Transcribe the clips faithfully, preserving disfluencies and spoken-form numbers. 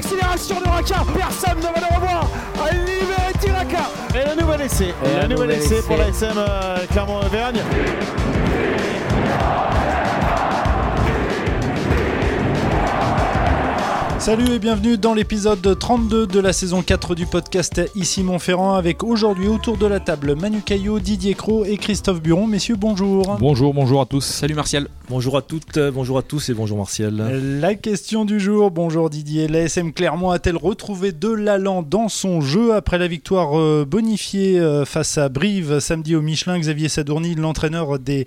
l'accélération de Raka, personne ne va le revoir. Liberté Raka. Et le nouvel essai, et le nouvel essai pour la A S M Clermont-Auvergne. Salut et bienvenue dans l'épisode trente-deux de la saison quatre du podcast Ici Montferrand, avec aujourd'hui autour de la table Manu Caillaud, Didier Cros et Christophe Buron. Messieurs, bonjour. Bonjour, bonjour à tous. Salut Martial. Bonjour à toutes, bonjour à tous et bonjour Martial. La question du jour, bonjour Didier. L'A S M Clermont a-t-elle retrouvé de l'allant dans son jeu après la victoire bonifiée face à Brive samedi au Michelin? Xavier Sadourny, l'entraîneur des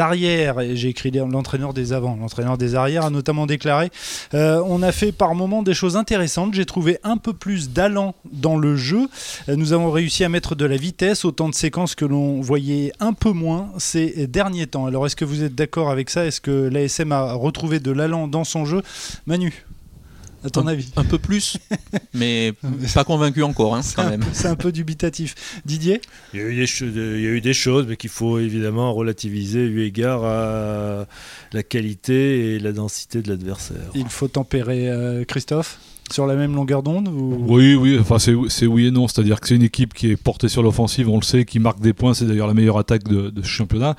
arrières, et j'ai écrit l'entraîneur des avants, l'entraîneur des arrières, a notamment déclaré euh, on a fait par moments des choses intéressantes, j'ai trouvé un peu plus d'allant dans le jeu, nous avons réussi à mettre de la vitesse, autant de séquences que l'on voyait un peu moins ces derniers temps. Alors est-ce que vous êtes d'accord avec ça? Est-ce que l'A S M a retrouvé de l'allant dans son jeu? Manu, à ton un, avis? Un peu plus, mais pas convaincu encore hein, quand même. Peu, c'est un peu dubitatif. Didier? Il y a eu des, cho- il y a eu des choses, mais qu'il faut évidemment relativiser eu égard à la qualité et la densité de l'adversaire. Il faut tempérer. euh, Christophe, sur la même longueur d'onde ou... Oui, oui. Enfin, c'est, c'est oui et non. C'est-à-dire que c'est une équipe qui est portée sur l'offensive, on le sait, qui marque des points. C'est d'ailleurs la meilleure attaque de, de ce championnat.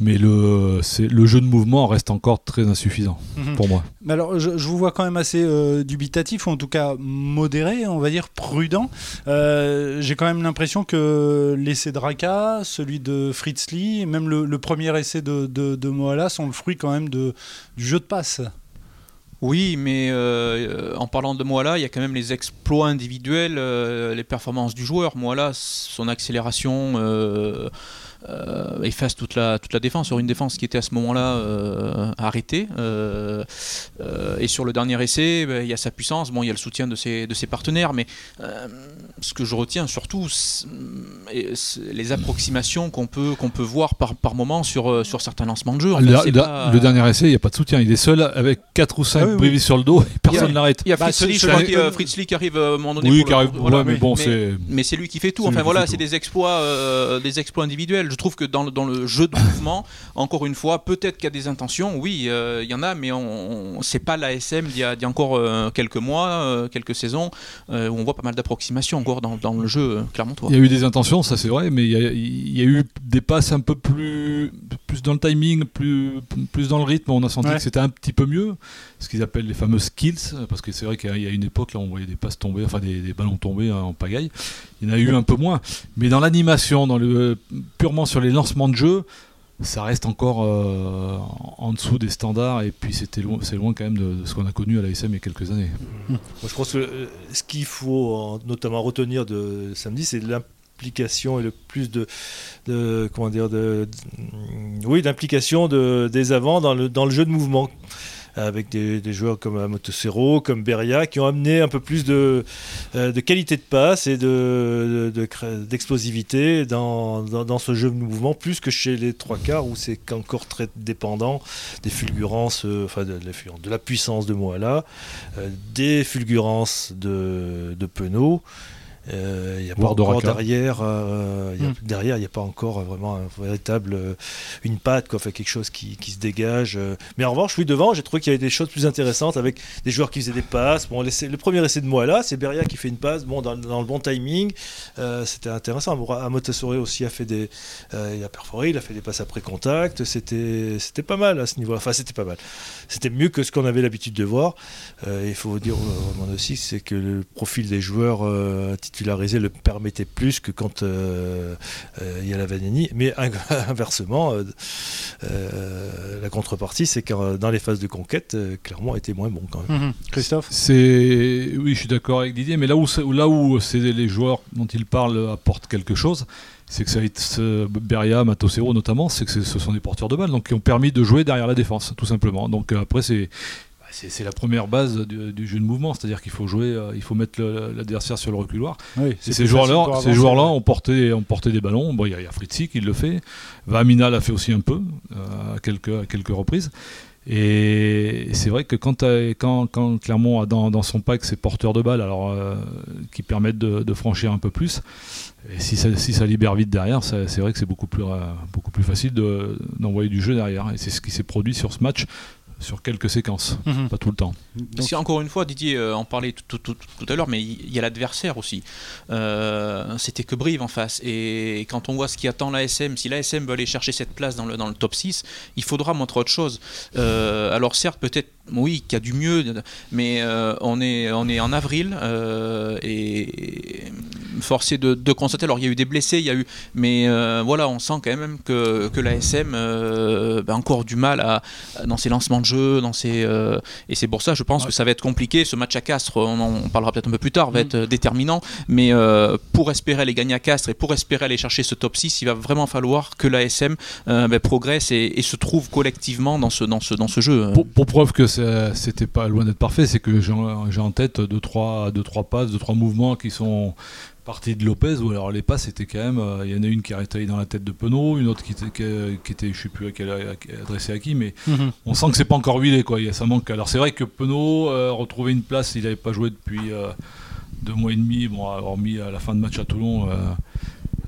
Mais le, c'est, le jeu de mouvement reste encore très insuffisant mmh. pour moi. Alors, je, je vous vois quand même assez euh, dubitatif, ou en tout cas modéré, on va dire prudent. Euh, j'ai quand même l'impression que l'essai de Raka, celui de Fritz Lee, même le, le premier essai de, de, de Moala sont le fruit quand même de, du jeu de passe. Oui, mais euh, en parlant de Moala, il y a quand même les exploits individuels, euh, les performances du joueur. Moala, son accélération... Euh, Euh, efface toute la, toute la défense sur une défense qui était à ce moment-là euh, arrêtée euh, euh, et sur le dernier essai bah, il y a sa puissance, bon, il y a le soutien de ses, de ses partenaires, mais euh, ce que je retiens surtout c'est, c'est les approximations qu'on peut, qu'on peut voir par, par moment sur, sur certains lancements de jeu. En fait, le, pas... le dernier essai, il n'y a pas de soutien, il est seul avec quatre ou cinq ah, oui, brivis oui. sur le dos et personne ne l'arrête. Il y a, a, bah, a Fritz Lee euh, euh, qui arrive à un moment donné oui, pour qui arrive, le, voilà, ouais, mais, bon, mais, c'est... mais c'est lui qui fait tout, c'est enfin voilà c'est tout. Des, exploits, euh, des exploits individuels. Je trouve que dans le, dans le jeu de mouvement, encore une fois, peut-être qu'il y a des intentions, oui, il euh, y en a, mais on, on, c'est pas l'A S M d'il y a, d'il y a encore euh, quelques mois, euh, quelques saisons, euh, où on voit pas mal d'approximations encore dans, dans le jeu euh, clermontois. Il y a eu des intentions, ça c'est vrai, mais il y a, il y a eu des passes un peu plus, plus dans le timing, plus, plus dans le rythme, on a senti ouais. que c'était un petit peu mieux, ce qu'ils appellent les fameux skills, parce que c'est vrai qu'il y a une époque, là, on voyait des passes tomber, enfin des, des ballons tomber en pagaille, il y en a eu un peu moins, mais dans l'animation, dans le purement sur les lancements de jeu, ça reste encore euh, en dessous des standards, et puis c'était loin, c'est loin quand même de, de ce qu'on a connu à l'A S M il y a quelques années. Moi, je pense que ce qu'il faut notamment retenir de samedi, c'est l'implication et le plus de, de comment dire, de, de oui, l'implication de, des avants dans le dans le jeu de mouvement, avec des, des joueurs comme Motocero, comme Beria, qui ont amené un peu plus de, de qualité de passe et de, de, de, d'explosivité dans, dans, dans ce jeu de mouvement, plus que chez les trois quarts, où c'est encore très dépendant des fulgurances, enfin de, de la puissance de Moala, des fulgurances de, de Penaud. Euh, y a pas encore derrière, euh, y a, mm. derrière, il n'y a pas encore vraiment un véritable, euh, une patte, quoi, fait quelque chose qui, qui se dégage. Euh. Mais en revanche, oui, devant, j'ai trouvé qu'il y avait des choses plus intéressantes avec des joueurs qui faisaient des passes. Bon, laissez, le premier essai de Moala, c'est Beria qui fait une passe, bon, dans, dans le bon timing. Euh, c'était intéressant. Montessori aussi a fait des, euh, il a perforé, il a fait des passes après contact. C'était, c'était pas mal à ce niveau. Enfin, c'était pas mal. C'était mieux que ce qu'on avait l'habitude de voir. Il euh, faut dire euh, aussi, c'est que le profil des joueurs euh, titularisé le permettait plus que quand il euh, euh, y a la Vanini, mais inversement euh, euh, la contrepartie c'est que dans les phases de conquête euh, Clermont était moins bon quand même. Mmh. Christophe, c'est oui je suis d'accord avec Didier, mais là où c'est, là où c'est les joueurs dont il parle apportent quelque chose, c'est que ça euh, Beria, Matossero notamment, c'est que c'est, ce sont des porteurs de balles donc qui ont permis de jouer derrière la défense tout simplement, donc après c'est C'est, c'est la première base du, du jeu de mouvement, c'est-à-dire qu'il faut jouer, euh, il faut mettre le, l'adversaire sur le reculoir. Oui, et ces joueurs-là, ces joueurs-là ont porté, ont porté des ballons. Il bon, y, y a Fritzi qui le fait, Vamina l'a fait aussi un peu, euh, à, quelques, à quelques reprises. Et c'est vrai que quand, quand, quand Clermont a dans, dans son pack ses porteurs de balles, alors euh, qui permettent de, de franchir un peu plus, et si ça, si ça libère vite derrière, ça, c'est vrai que c'est beaucoup plus, euh, beaucoup plus facile de, d'envoyer du jeu derrière. Et c'est ce qui s'est produit sur ce match. sur quelques séquences, mmh. pas tout le temps. Donc... Si, encore une fois, Didier euh, en parlait tout, tout, tout, tout à l'heure, mais il y, y a l'adversaire aussi. Euh, c'était que Brive en face. Et, et quand on voit ce qui attend l'A S M, si l'A S M veut aller chercher cette place dans le, dans le top six, il faudra montrer autre chose. Euh, alors certes, peut-être, oui, qu'il y a du mieux, mais euh, on, est, on est en avril euh, et, et forcé de, de constater, alors il y a eu des blessés, il y a eu, mais euh, voilà, on sent quand même que, que l'A S M euh, a encore du mal à, dans ses lancements de jeu, dans ses, euh, et c'est pour ça, je pense ouais. que ça va être compliqué. Ce match à Castres, on en parlera peut-être un peu plus tard, va mmh. être déterminant, mais euh, pour espérer les gagner à Castres et pour espérer aller chercher ce top six, il va vraiment falloir que l'A S M euh, bah, progresse et, et se trouve collectivement dans ce, dans ce, dans ce jeu. Pour, pour preuve que ça, c'était pas loin d'être parfait, c'est que j'ai, j'ai en tête deux trois, deux, trois passes, deux, trois mouvements qui sont... partie de Lopez, ou alors les passes étaient quand même. Il euh, y en a une qui a été dans la tête de Penaud, une autre qui était, qui, qui était je ne sais plus à quelle adressée à qui, mais mm-hmm. on sent que c'est pas encore huilé, quoi. A, ça manque. Alors c'est vrai que Penaud euh, retrouvait une place, il n'avait pas joué depuis euh, deux mois et demi, bon, hormis à la fin de match à Toulon euh,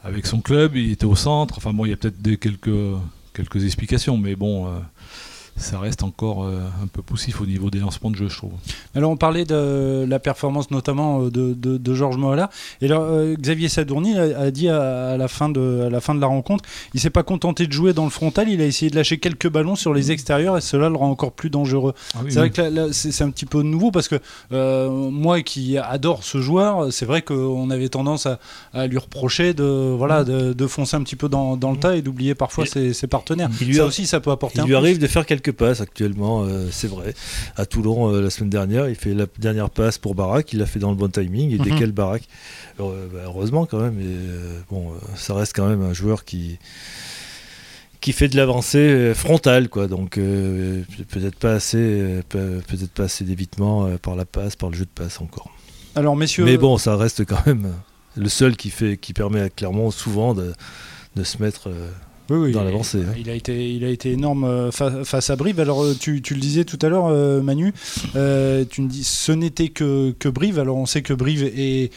avec son club, il était au centre. Enfin bon, il y a peut-être des, quelques, quelques explications, mais bon. Euh, ça reste encore euh, un peu poussif au niveau des lancements de jeu, je trouve. Alors on parlait de la performance notamment de, de, de Georges Moala, et alors, euh, Xavier Sadourny a, a dit à, à, la fin de, à la fin de la rencontre, il ne s'est pas contenté de jouer dans le frontal, il a essayé de lâcher quelques ballons sur les extérieurs et cela le rend encore plus dangereux. Ah oui, c'est oui. vrai que là, là c'est, c'est un petit peu nouveau parce que euh, moi qui adore ce joueur, c'est vrai qu'on avait tendance à, à lui reprocher de, voilà, de, de foncer un petit peu dans, dans le tas et d'oublier parfois il, ses, ses partenaires. Il lui ça a, aussi ça peut apporter il un lui plus. Arrive de faire quelques passe actuellement, euh, c'est vrai. À Toulon, euh, la semaine dernière, il fait la dernière passe pour Barack, il l'a fait dans le bon timing, il mm-hmm. décale Barack. Euh, bah, heureusement quand même, et, euh, bon, euh, ça reste quand même un joueur qui, qui fait de l'avancée euh, frontale, quoi. Donc euh, peut-être pas assez, euh, peut-être pas assez d'évitement euh, par la passe, par le jeu de passe encore. Alors messieurs, mais bon, ça reste quand même le seul qui fait, qui permet à Clermont souvent de, de se mettre. Euh, Oui, oui, dans l'avancée. Il, hein. il, a été, il a été énorme fa- face à Brive. Alors, tu, tu le disais tout à l'heure, euh, Manu, euh, tu me dis ce n'était que, que Brive. Alors, on sait que Brive est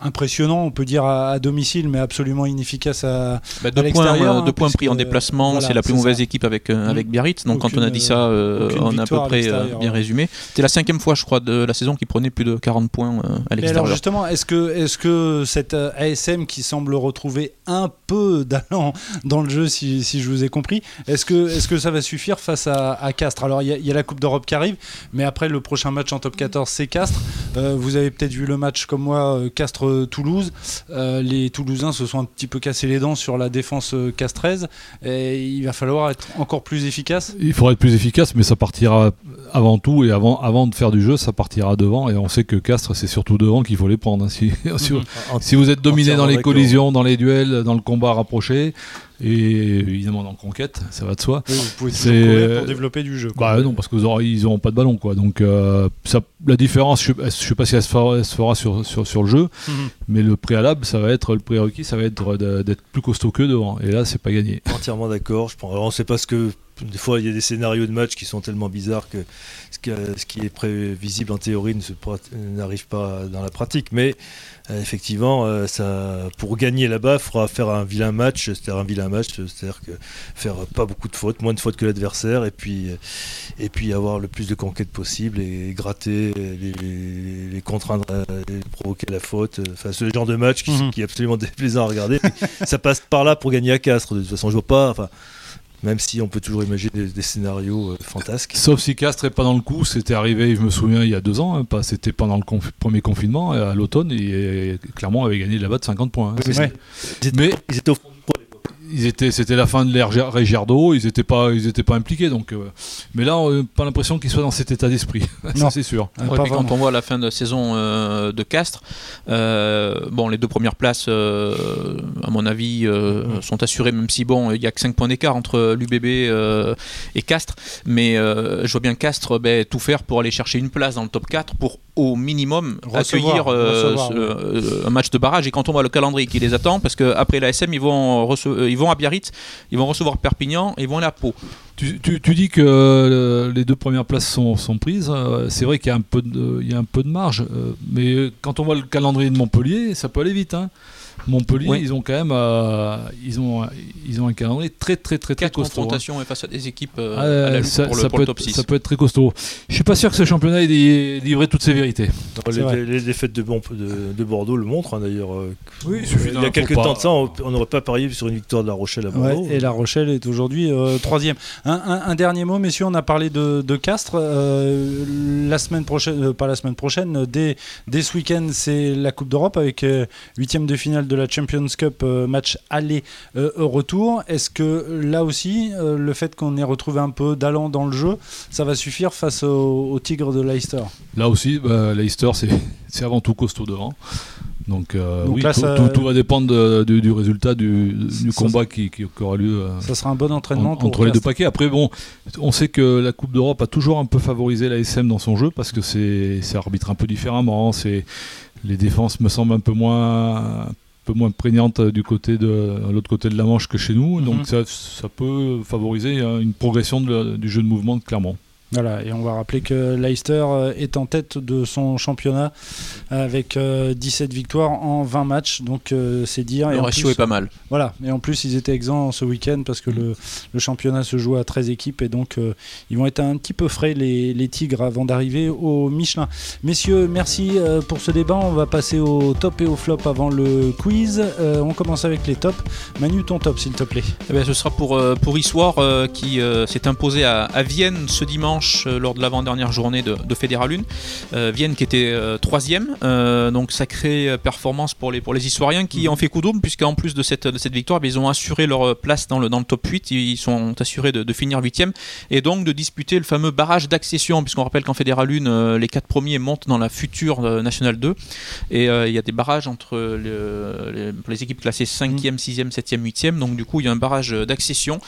impressionnant, on peut dire à, à domicile, mais absolument inefficace à, bah, de à l'extérieur. Points, hein, de points pris en déplacement, voilà, c'est la plus c'est mauvaise ça. Équipe avec, euh, avec Biarritz. Donc, aucune, quand on a dit ça, euh, on a à peu près à bien résumé. C'était la cinquième fois, je crois, de la saison qui prenait plus de quarante points euh, à l'extérieur. Alors, justement, est-ce que, est-ce que cette euh, A S M qui semble retrouver un peu d'allant dans le jeu, si, si je vous ai compris, est-ce que, est-ce que ça va suffire face à, à Castres? Alors, il y, y a la Coupe d'Europe qui arrive, mais après, le prochain match en top quatorze, c'est Castres. Euh, vous avez peut-être vu le match comme moi, euh, Castres. Toulouse, euh, les Toulousains se sont un petit peu cassés les dents sur la défense castraise et il va falloir être encore plus efficace. Il faudra être plus efficace, mais ça partira avant tout et avant, avant de faire du jeu, ça partira devant et on sait que Castres, c'est surtout devant qu'il faut les prendre. Si, si, si vous êtes dominé dans les collisions, dans les duels, dans le combat rapproché et évidemment dans conquête, ça va de soi. Oui, vous pouvez c'est... pour développer du jeu. Bah non, parce qu'ils n'auront pas de ballon, quoi. Donc euh, ça, la différence, je ne sais pas si elle se fera, elle se fera sur, sur, sur le jeu. Mm-hmm. Mais le préalable, ça va être le prérequis, ça va être d'être plus costaud que devant. Et là, c'est pas gagné. Entièrement d'accord. Je pense. Alors, on ne sait pas ce que. Des fois, il y a des scénarios de match qui sont tellement bizarres que ce qui, ce qui est prévisible en théorie ne se prat... n'arrive pas dans la pratique. Mais euh, effectivement, euh, ça, pour gagner là-bas, il faudra faire un vilain match. C'est-à-dire un vilain match, c'est-à-dire que faire pas beaucoup de fautes, moins de fautes que l'adversaire, et puis et puis avoir le plus de conquêtes possible et, et gratter, les, les, les contraindre, à, les provoquer la faute. Enfin, ce genre de match qui, mmh. qui est absolument déplaisant à regarder. Ça passe par là pour gagner à Castres. De toute façon, je vois pas. Enfin, même si on peut toujours imaginer des, des scénarios euh, fantasques. Sauf si Castres n'est pas dans le coup, c'était arrivé, je me souviens, il y a deux ans, hein, pas, c'était pendant le conf- premier confinement, à l'automne, et, et Clermont avait gagné là-bas de cinquante points. Hein, oui, mais ils étaient, mais ils étaient au fond de ils étaient, c'était la fin de l'ère Régiardo, ils n'étaient pas, ils étaient pas impliqués. Donc, euh, mais là, on n'a pas l'impression qu'ils soient dans cet état d'esprit, ça c'est sûr. Ouais, puis quand on voit la fin de saison euh, de Castres, euh, bon, les deux premières places, euh, à mon avis, euh, ouais. sont assurées, même si bon, il n'y a que cinq points d'écart entre l'U B B euh, et Castres. Mais euh, je vois bien Castres ben, tout faire pour aller chercher une place dans le top quatre pour au minimum recevoir, accueillir euh, recevoir, euh, oui. euh, un match de barrage. Et quand on voit le calendrier qui les attend, parce qu'après l'A S M, ils vont, rece- ils vont à Biarritz, ils vont recevoir Perpignan et ils vont aller à Pau. Tu, tu, tu dis que euh, les deux premières places sont, sont prises. Euh, c'est vrai qu'il y a un peu de, il y a un peu de marge, euh, mais quand on voit le calendrier de Montpellier, ça peut aller vite. Hein. Montpellier, oui. ils ont quand même, euh, ils ont, ils ont un calendrier très très très très Quatre costaud. Confrontations hein. face à des équipes euh, euh, à la lutte ça, pour le, ça pour peut le top être, six. Ça peut être très costaud. Je suis pas sûr que ce championnat ait livré toutes ses vérités. Les, les, les fêtes de, bon, de, de Bordeaux le montrent hein, d'ailleurs. Oui, il, suffit, il y a quelques temps de ça, on n'aurait pas parié sur une victoire de La Rochelle à Bordeaux. Ouais, et La Rochelle est aujourd'hui euh, troisième. Un, un, un dernier mot, messieurs, on a parlé de, de Castres. Euh, la semaine prochaine, euh, pas la semaine prochaine, dès, dès ce week-end, c'est la Coupe d'Europe avec euh, huitième de finale de la Champions Cup, euh, match aller-retour. Euh, Est-ce que là aussi, euh, le fait qu'on ait retrouvé un peu d'allant dans le jeu, ça va suffire face au, au Tigre de Leicester ? Là aussi, bah, Leicester, c'est, c'est avant tout costaud devant. Donc, euh, Donc oui, là, tout, ça... tout, tout va dépendre de, du, du résultat du, du combat ça, qui, qui aura lieu. Euh, ça sera un bon entraînement en, pour entre les deux paquets. Après, bon, on sait que la Coupe d'Europe a toujours un peu favorisé l'A S M dans son jeu parce que c'est, ça arbitre un peu différemment. C'est, les défenses me semblent un peu moins, un peu moins prégnantes du côté de, de l'autre côté de la Manche que chez nous. Mm-hmm. Donc ça, ça peut favoriser une progression de, du jeu de mouvement de Clermont. Voilà, et on va rappeler que Leicester est en tête de son championnat avec dix-sept victoires en vingt matchs, donc c'est dire. Le et ratio plus, est pas mal. Voilà, et en plus ils étaient exempts ce week-end parce que le, le championnat se joue à treize équipes et donc euh, ils vont être un petit peu frais les, les Tigres avant d'arriver au Michelin. Messieurs, merci pour ce débat, on va passer au top et au flop avant le quiz. Euh, on commence avec les tops. Manu, ton top s'il te plaît. Eh bien, ce sera pour, pour Issoire euh, qui euh, s'est imposé à, à Vienne ce dimanche lors de l'avant-dernière journée de, de Fédérale une. Euh, Vienne qui était troisième, euh, euh, donc sacrée performance pour les, pour les Issoiriens qui mmh. ont fait coup double, puisqu'en plus de cette, de cette victoire, ils ont assuré leur place dans le, dans le top huit, ils sont assurés de, de finir huitième et donc de disputer le fameux barrage d'accession, puisqu'on rappelle qu'en Fédérale une, les quatre premiers montent dans la future Nationale deux et euh, il y a des barrages entre le, les, les équipes classées cinquième, sixième, septième, huitième, donc du coup il y a un barrage d'accession,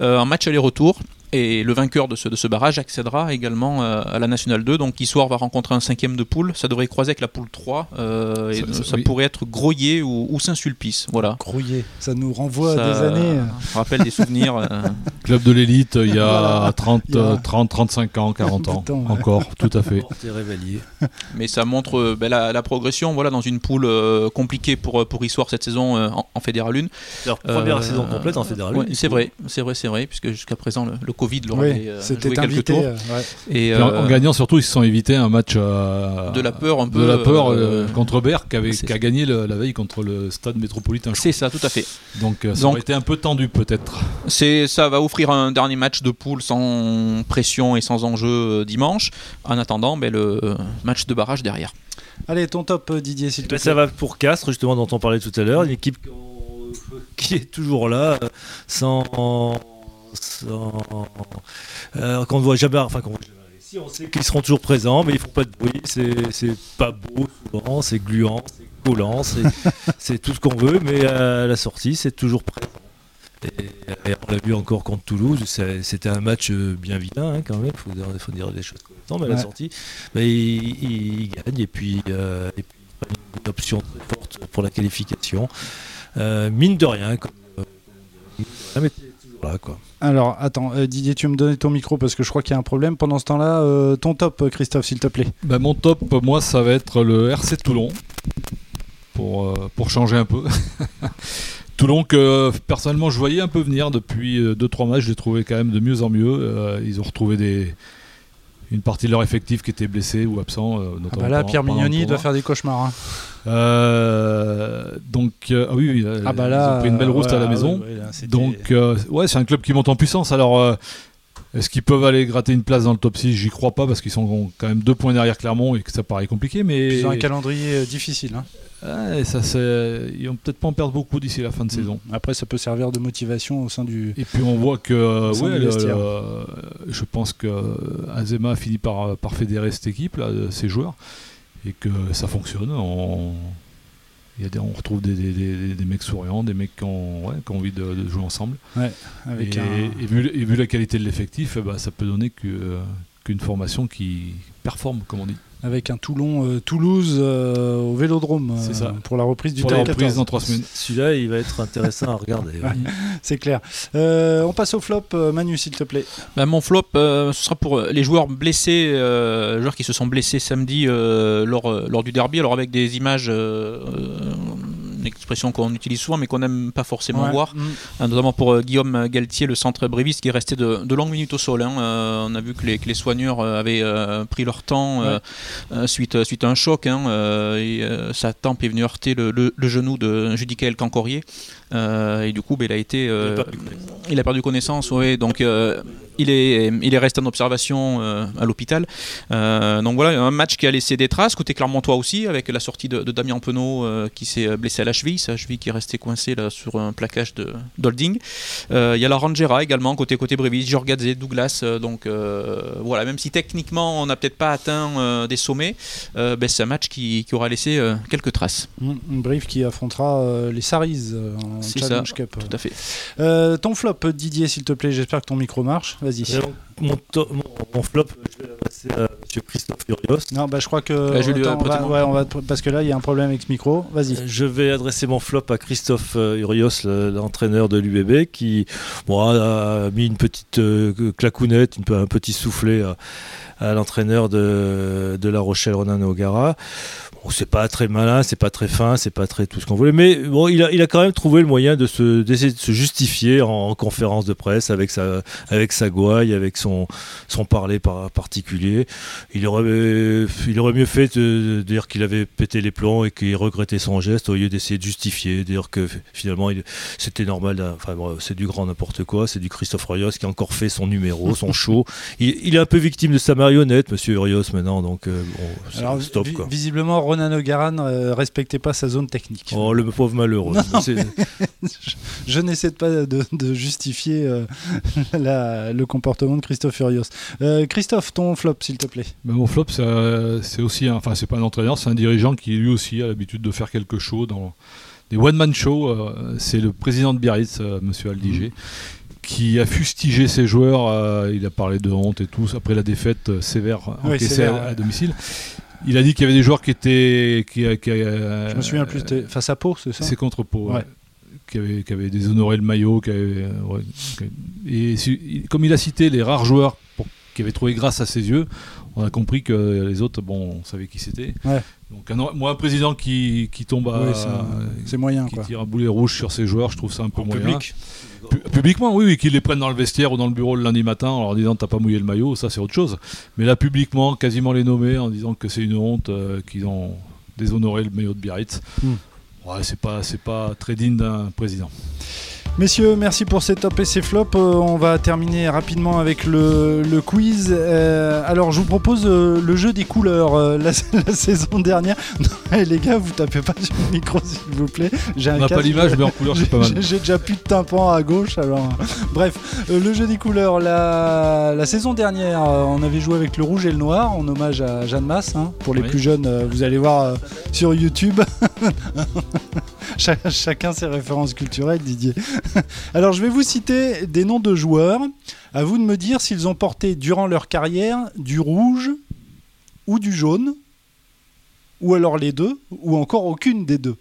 euh, un match aller-retour. Et le vainqueur de ce, de ce barrage accédera également euh, à la Nationale deux. Donc Issoire va rencontrer un cinquième de poule. Ça devrait croiser avec la poule trois. Euh, et ça, ça, ça oui. pourrait être Groyer ou, ou Saint-Sulpice. Voilà. Groyer, ça nous renvoie ça, à des années. Ça rappelle des souvenirs. Euh... Club de l'élite, il y a trente, il y a... trente trente-cinq ans, quarante ans. Putain, ouais. Encore, tout à fait. Mais ça montre ben, la, la progression voilà, dans une poule euh, compliquée pour, pour Issoire cette saison euh, en, en Fédérale une. Leur première euh, saison complète en Fédérale ouais, une. C'est vrai, c'est vrai, c'est vrai. Puisque jusqu'à présent, le, le Covid leur avait oui, euh, joué quelques tours euh, ouais. et euh, en gagnant surtout ils se sont évités un match euh, de la peur un peu de la peur euh, euh, contre Bert qui a gagné le, la veille contre le Stade Métropolitain. C'est ça, tout à fait. Donc euh, ça donc, aurait été un peu tendu peut-être. C'est, ça va offrir un dernier match de poule sans pression et sans enjeu dimanche en attendant ben, le match de barrage derrière. Allez, ton top Didier s'il te plaît. Ça va pour Castres justement dont on parlait tout à l'heure, une équipe qui est toujours là sans... Sans... Euh, qu'on ne voit jamais, enfin qu'on voit jamais. Si on sait qu'ils seront toujours présents, mais ils font pas de bruit. C'est, c'est pas beau souvent, c'est gluant, c'est collant, c'est, c'est tout ce qu'on veut, mais à la sortie, c'est toujours présent. Et, et on l'a vu encore contre Toulouse, c'est, c'était un match bien vilain hein, quand même. Faut dire, faut dire des choses comme ça, mais à ouais. la sortie, bah, ils, ils gagnent et puis, euh, et puis ils prennent une option très forte pour la qualification. Euh, mine de rien. Comme, euh, Voilà, quoi. Alors attends euh, Didier, tu veux me donner ton micro parce que je crois qu'il y a un problème pendant ce temps-là. Euh, ton top Christophe s'il te plaît. Ben, mon top moi ça va être le R C Toulon pour, euh, pour changer un peu. Toulon que personnellement je voyais un peu venir depuis deux trois matchs, je les trouvais quand même de mieux en mieux. Euh, ils ont retrouvé des... une partie de leur effectif qui était blessé ou absent. Euh, notamment ah bah là pendant, Pierre Mignoni doit faire des cauchemars. Hein. Euh, donc euh, ah oui, oui là, ah bah là, ils ont pris une belle rouste ouais, à la maison. Ouais, ouais, là, donc euh, ouais, c'est un club qui monte en puissance. Alors euh, est-ce qu'ils peuvent aller gratter une place dans le top six ? J'y crois pas parce qu'ils sont quand même deux points derrière Clermont et que ça paraît compliqué. Mais ils ont un calendrier difficile. Hein. Ouais, ça, c'est... Ils vont peut-être pas en perdre beaucoup d'ici la fin de mmh. saison. Après, ça peut servir de motivation au sein du. Et puis on voit que, ouais, le, le, je pense que Azema finit par, par fédérer cette équipe là, ses joueurs, et que ça fonctionne. On, Il y a des, on retrouve des, des, des, des mecs souriants, des mecs qui ont, ouais, qui ont envie de, de jouer ensemble. Ouais, avec et, un... et, vu, et vu la qualité de l'effectif, bah, ça peut donner que, euh, qu'une formation qui performe, comme on dit. avec un Toulon euh, Toulouse euh, au Vélodrome euh, c'est ça. pour la reprise du top quatorze dans trois semaines. Celui-là, il va être intéressant à regarder. Ouais. C'est clair. Euh, on passe au flop, Manu, s'il te plaît. Bah, mon flop, euh, ce sera pour les joueurs blessés, euh, joueurs qui se sont blessés samedi euh, lors, lors du derby. Alors avec des images. Euh, euh, une expression qu'on utilise souvent mais qu'on n'aime pas forcément ouais. voir, mmh. notamment pour euh, Guillaume Galtier, le centre briviste qui est resté de, de longues minutes au sol. Hein. Euh, on a vu que les, que les soigneurs avaient euh, pris leur temps ouais. euh, suite, suite à un choc. Hein. Euh, et, euh, sa tempe est venue heurter le, le, le genou de Judicaël Cancorier. Euh, et du coup, bah, il a été, euh, il a perdu connaissance. Ouais, donc, euh, il est, il est resté en observation euh, à l'hôpital. Euh, donc voilà, un match qui a laissé des traces côté Clermontois aussi, avec la sortie de, de Damien Penaud euh, qui s'est blessé à la cheville, sa cheville qui est restée coincée là sur un plaquage de d'holding. Il euh, y a la Rangera également côté côté Brévis, Giorgazé, Douglas. Euh, donc euh, voilà, même si techniquement on n'a peut-être pas atteint euh, des sommets, euh, bah, c'est un match qui, qui aura laissé euh, quelques traces. Mmh, une Brive qui affrontera euh, les Saris. Euh, en... C'est Challenge ça, Cup. Tout à fait. Euh, ton flop, Didier, s'il te plaît, j'espère que ton micro marche. Vas-y. Mon, to- mon, mon flop, je vais l'adresser à M. Christophe Urios. Non, bah, je crois que. Là, je lui attends, on va, ouais, on va, parce que là, il y a un problème avec ce micro. Vas-y. Je vais adresser mon flop à Christophe Urios, l'entraîneur de l'U B B, qui bon, a mis une petite clacounette, une, un petit soufflet à, à l'entraîneur de, de La Rochelle, Ronan O'Gara. Bon, c'est pas très malin, c'est pas très fin, c'est pas très tout ce qu'on voulait, mais bon, il a, il a quand même trouvé le moyen de se, d'essayer de se justifier en, en conférence de presse avec sa, avec sa gouaille, avec son, son parler par, particulier. Il aurait, il aurait mieux fait de, de dire qu'il avait pété les plombs et qu'il regrettait son geste au lieu d'essayer de justifier, dire que finalement il, c'était normal, enfin, bon, c'est du grand n'importe quoi, c'est du Christophe Urios qui a encore fait son numéro, son show. Il, il est un peu victime de sa marionnette, monsieur Urios, maintenant, donc bon, alors, stop. Vi- quoi. Visiblement, Ronan O'Gara ne respectait pas sa zone technique. Oh, le pauvre malheureux. Non, c'est... je, je n'essaie pas de, de justifier euh, la, le comportement de Christophe Urios. Euh, Christophe, ton flop, s'il te plaît. Ben, mon flop, ça, c'est aussi, un, enfin, c'est pas un entraîneur, c'est un dirigeant qui lui aussi a l'habitude de faire quelque chose dans des one-man shows. Euh, c'est le président de Biarritz, euh, monsieur Aldiger, mmh. qui a fustigé ses joueurs. Euh, il a parlé de honte et tout après la défaite euh, sévère oui, encaissée à, à domicile. Il a dit qu'il y avait des joueurs qui étaient... Qui, qui, euh, je me souviens plus, c'était face à Pau, c'est ça ? C'est contre Pau, ouais. ouais. Qui, avaient, qui avaient déshonoré le maillot. Qui avaient, ouais, qui, et si, comme il a cité les rares joueurs pour, qu'il avait trouvé grâce à ses yeux, on a compris que les autres, bon, on savait qui c'était. Ouais. Donc un, moi, un président qui, qui tombe à... Oui, c'est, à, c'est moyen, qui quoi. Tire un boulet rouge sur ses joueurs, je trouve ça un peu en moyen. Public. Publiquement, oui, oui, qu'ils les prennent dans le vestiaire ou dans le bureau le lundi matin en leur disant t'as pas mouillé le maillot, ça c'est autre chose. Mais là, publiquement, quasiment les nommer en disant que c'est une honte euh, qu'ils ont déshonoré le maillot de Biarritz. Mmh. Ouais, c'est pas, c'est pas très digne d'un président. Messieurs, merci pour ces tops et ces flops. Euh, on va terminer rapidement avec le, le quiz. Euh, alors, je vous propose euh, le jeu des couleurs. Euh, la, la saison dernière... Non, hey, les gars, vous tapez pas sur le micro, s'il vous plaît. J'ai on n'a pas l'image, mais en couleur, c'est pas mal. J'ai, j'ai déjà plus de tympan à gauche. Alors, bref, euh, le jeu des couleurs. La, la saison dernière, euh, on avait joué avec le rouge et le noir, en hommage à Jeanne Masse. Hein. Pour les oui. plus jeunes, euh, vous allez voir euh, sur YouTube. Ch- chacun ses références culturelles, Didier. Alors je vais vous citer des noms de joueurs, à vous de me dire s'ils ont porté durant leur carrière du rouge ou du jaune, ou alors les deux, ou encore aucune des deux.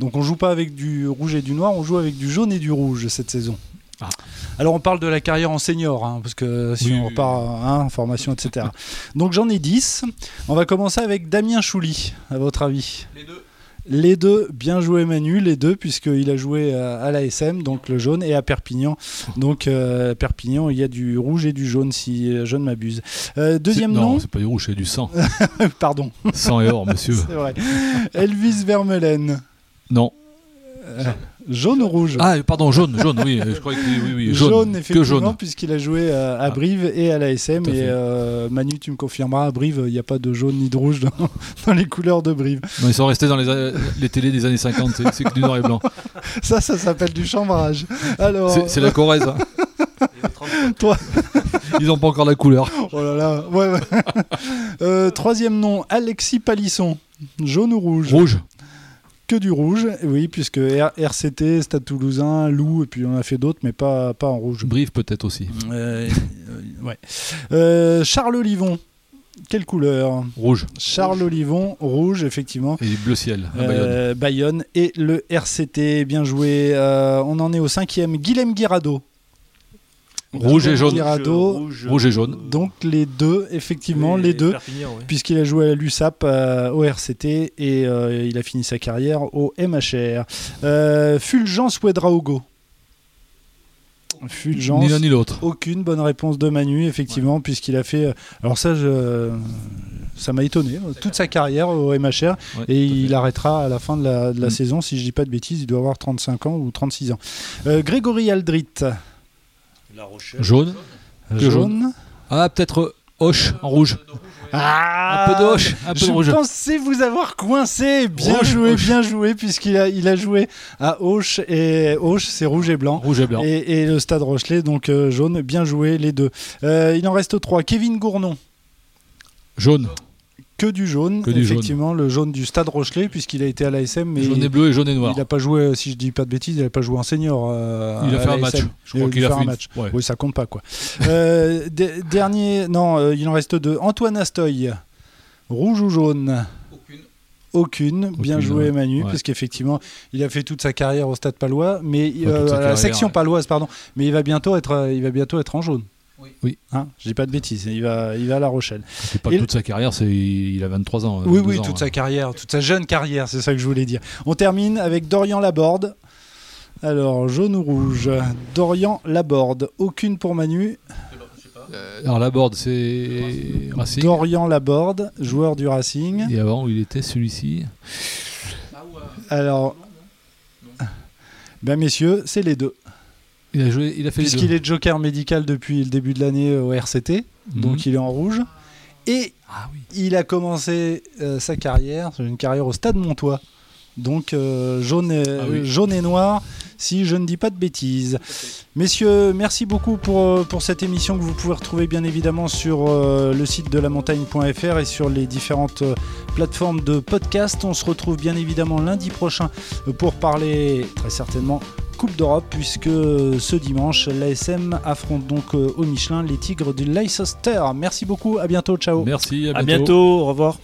Donc on ne joue pas avec du rouge et du noir, on joue avec du jaune et du rouge cette saison. Ah. Alors on parle de la carrière en senior, hein, parce que si oui, on repart en hein, formation, et cetera. Donc j'en ai dix. On va commencer avec Damien Chouli, à votre avis ? Les deux. Les deux, bien joué Manu, les deux, puisqu'il a joué à l'A S M, donc le jaune, et à Perpignan. Donc euh, à Perpignan, il y a du rouge et du jaune, si je ne m'abuse. Euh, deuxième c'est, nom. Non, c'est pas du rouge, c'est du sang. Pardon. Sang et or, monsieur. C'est vrai. Elvis Vermeulen. Non. Euh, jaune ou rouge ? Ah, pardon, jaune, jaune, oui. Je crois que oui, oui, jaune, jaune, effectivement, que jaune. Puisqu'il a joué à, à Brive et à l'A S M. Et euh, Manu, tu me confirmeras, à Brive, il n'y a pas de jaune ni de rouge dans, dans les couleurs de Brive. Non, ils sont restés dans les, les télés des années cinquante, c'est, c'est que du noir et blanc. Ça, ça s'appelle du chambrage. Alors... C'est, c'est la Corrèze. Hein. Toi. Ils n'ont pas encore la couleur. Oh là là, ouais, ouais. Euh, troisième nom, Alexis Palisson. Jaune ou rouge ? Rouge. Que du rouge, oui, puisque R- RCT, Stade Toulousain, Loup, et puis on a fait d'autres, mais pas, pas en rouge. Brive peut-être aussi. Euh, euh, ouais. euh, Charles Olivon, Quelle couleur ? Rouge. Charles rouge. Olivon, rouge, effectivement. Et bleu ciel, à Bayonne. Euh, Bayonne et le R C T, bien joué. Euh, on en est au cinquième. Guilhem Guirado. Rouge et, jaune. Guirado, rouge, rouge et jaune. Donc les deux, effectivement, et les deux, ouais. Puisqu'il a joué à l'U S A P, euh, au R C T et euh, il a fini sa carrière au M H R. Euh, Fulgence Ouedraogo. Fulgence, ni l'un ni l'autre. Aucune bonne réponse de Manu, effectivement, ouais. Puisqu'il a fait. Alors, ça, je, ça m'a étonné. Toute sa carrière au M H R, ouais, et il fait. Arrêtera à la fin de la, de la mmh. saison, si je ne dis pas de bêtises, il doit avoir trente-cinq ans ou trente-six ans. Euh, Grégory Aldrit. La Rochelle. Jaune. Jaune. Jaune. Ah, peut-être Hoche en rouge. Ah, un peu de hoche, un peu de rouge. Je pensais vous avoir coincé. Bien rouge, joué, rouge. bien joué, puisqu'il a, il a joué à Auch, et Auch, c'est rouge et blanc. Rouge et blanc. Et, et le Stade Rochelais, donc euh, jaune, bien joué les deux. Euh, il en reste trois. Kevin Gournon. Jaune. Que du jaune, que du effectivement, jaune. Le jaune du Stade Rochelais, puisqu'il a été à l'A S M. Mais jaune et bleu et jaune et noir. Il n'a pas joué, si je ne dis pas de bêtises, il n'a pas joué en senior. Euh, il a fait un match. Je crois qu'il a fait un match. Une... Ouais. Oui, ça compte pas, quoi. euh, d- dernier, non, euh, il en reste deux. Antoine Astoy, rouge ou jaune ? Aucune. Aucune. Bien Aucune, joué, ouais. Manu, ouais. Parce qu'effectivement, il a fait toute sa carrière au Stade Palois, mais ouais, euh, à carrière, la section ouais. Paloise, pardon. Mais il va bientôt être, il va bientôt être en jaune. Oui. oui. Hein, je dis pas de bêtises, il va, il va à La Rochelle. C'est pas et toute l... sa carrière, c'est il a vingt-trois ans. Oui, oui, ans, toute hein. sa carrière, toute sa jeune carrière, c'est ça que je voulais dire. On termine avec Dorian Laborde. Alors, jaune ou rouge ? Dorian Laborde, aucune pour Manu. Euh, alors Laborde, c'est Racing. Dorian Laborde, joueur du Racing. Et avant, où il était celui-ci ? Alors, ben messieurs, c'est les deux. Il a joué, il a fait Puisqu'il est joker médical depuis le début de l'année au R C T, mmh. donc il est en rouge. Et ah, oui. il a commencé euh, sa carrière, une carrière au Stade Montois. Donc euh, jaune, et, ah, oui. jaune et noir, si je ne dis pas de bêtises. Messieurs, merci beaucoup pour, pour cette émission que vous pouvez retrouver bien évidemment sur euh, le site de lamontagne point f r et sur les différentes euh, plateformes de podcast. On se retrouve bien évidemment lundi prochain pour parler très certainement Coupe d'Europe, puisque ce dimanche l'A S M affronte donc au Michelin les Tigres du Leicester. Merci beaucoup, à bientôt, ciao. Merci, à bientôt, à bientôt, au revoir.